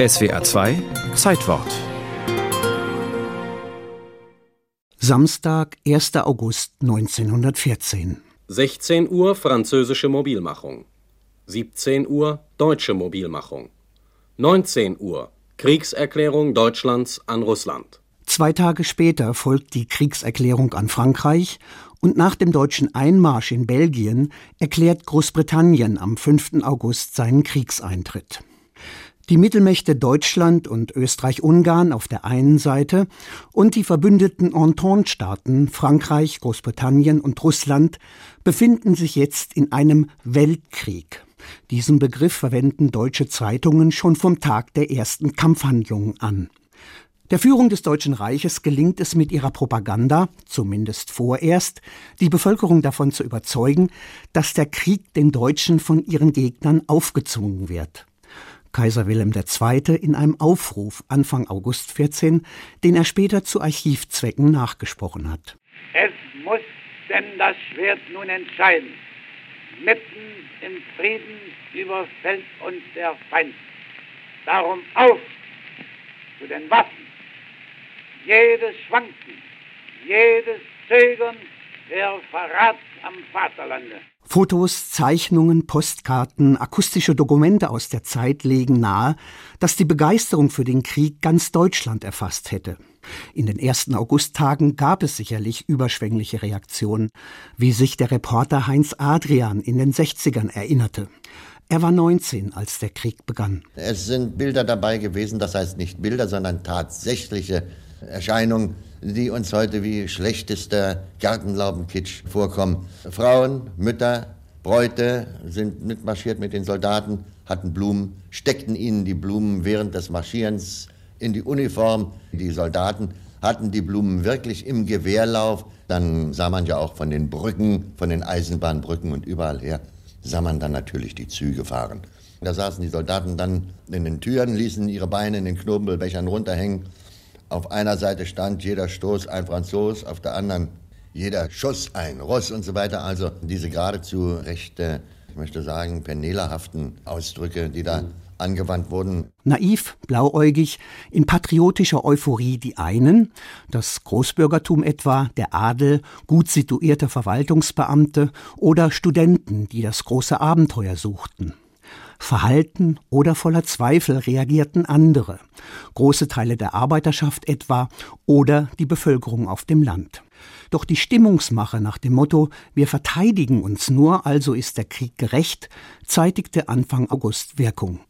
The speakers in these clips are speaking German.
SWR 2 Zeitwort. Samstag, 1. August 1914. 16 Uhr französische Mobilmachung. 17 Uhr deutsche Mobilmachung. 19 Uhr Kriegserklärung Deutschlands an Russland. 2 Tage später folgt die Kriegserklärung an Frankreich und nach dem deutschen Einmarsch in Belgien erklärt Großbritannien am 5. August seinen Kriegseintritt. Die Mittelmächte Deutschland und Österreich-Ungarn auf der einen Seite und die verbündeten Entente-Staaten Frankreich, Großbritannien und Russland befinden sich jetzt in einem Weltkrieg. Diesen Begriff verwenden deutsche Zeitungen schon vom Tag der ersten Kampfhandlungen an. Der Führung des Deutschen Reiches gelingt es mit ihrer Propaganda, zumindest vorerst, die Bevölkerung davon zu überzeugen, dass der Krieg den Deutschen von ihren Gegnern aufgezwungen wird. Kaiser Wilhelm II. In einem Aufruf Anfang August 14, den er später zu Archivzwecken nachgesprochen hat. Es muss denn das Schwert nun entscheiden, mitten im Frieden überfällt uns der Feind. Darum auf zu den Waffen! Jedes Schwanken, jedes Zögern, der Verrat am Vaterlande. Fotos, Zeichnungen, Postkarten, akustische Dokumente aus der Zeit legen nahe, dass die Begeisterung für den Krieg ganz Deutschland erfasst hätte. In den ersten Augusttagen gab es sicherlich überschwängliche Reaktionen, wie sich der Reporter Heinz Adrian in den 60ern erinnerte. Er war 19, als der Krieg begann. Es sind Bilder dabei gewesen, das heißt nicht Bilder, sondern tatsächliche Erscheinungen, die uns heute wie schlechtester Gartenlaubenkitsch vorkommen. Frauen, Mütter, Bräute sind mitmarschiert mit den Soldaten, hatten Blumen, steckten ihnen die Blumen während des Marschierens in die Uniform. Die Soldaten hatten die Blumen wirklich im Gewehrlauf. Dann sah man ja auch von den Brücken, von den Eisenbahnbrücken und überall her, sah man dann natürlich die Züge fahren. Da saßen die Soldaten dann in den Türen, ließen ihre Beine in den Knobelbechern runterhängen. Auf einer Seite stand jeder Stoß ein Franzos, auf der anderen jeder Schuss ein Russ und so weiter. Also diese geradezu rechte, ich möchte sagen, pennelerhaften Ausdrücke, die da angewandt wurden. Naiv, blauäugig, in patriotischer Euphorie die einen, das Großbürgertum etwa, der Adel, gut situierte Verwaltungsbeamte oder Studenten, die das große Abenteuer suchten. Verhalten oder voller Zweifel reagierten andere, große Teile der Arbeiterschaft etwa oder die Bevölkerung auf dem Land. Doch die Stimmungsmache nach dem Motto »Wir verteidigen uns nur, also ist der Krieg gerecht« zeitigte Anfang August Wirkung.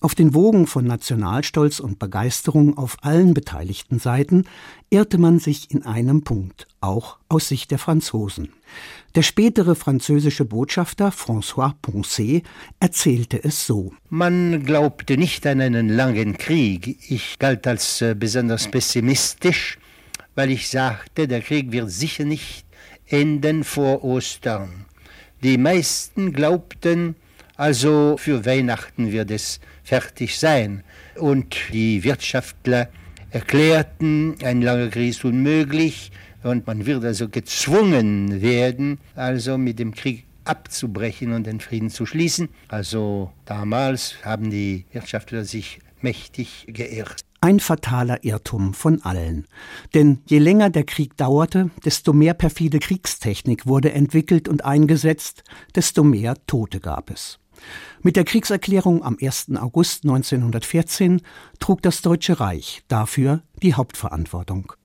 Auf den Wogen von Nationalstolz und Begeisterung auf allen beteiligten Seiten irrte man sich in einem Punkt, auch aus Sicht der Franzosen. Der spätere französische Botschafter François Poncet erzählte es so. Man glaubte nicht an einen langen Krieg. Ich galt als besonders pessimistisch, weil ich sagte, der Krieg wird sicher nicht enden vor Ostern. Die meisten glaubten, also für Weihnachten wird es fertig sein. Und die Wirtschaftler erklärten, ein langer Krieg ist unmöglich und man wird also gezwungen werden, also mit dem Krieg abzubrechen und den Frieden zu schließen. Also damals haben die Wirtschaftler sich mächtig geirrt. Ein fataler Irrtum von allen. Denn je länger der Krieg dauerte, desto mehr perfide Kriegstechnik wurde entwickelt und eingesetzt, desto mehr Tote gab es. Mit der Kriegserklärung am 1. August 1914 trug das Deutsche Reich dafür die Hauptverantwortung.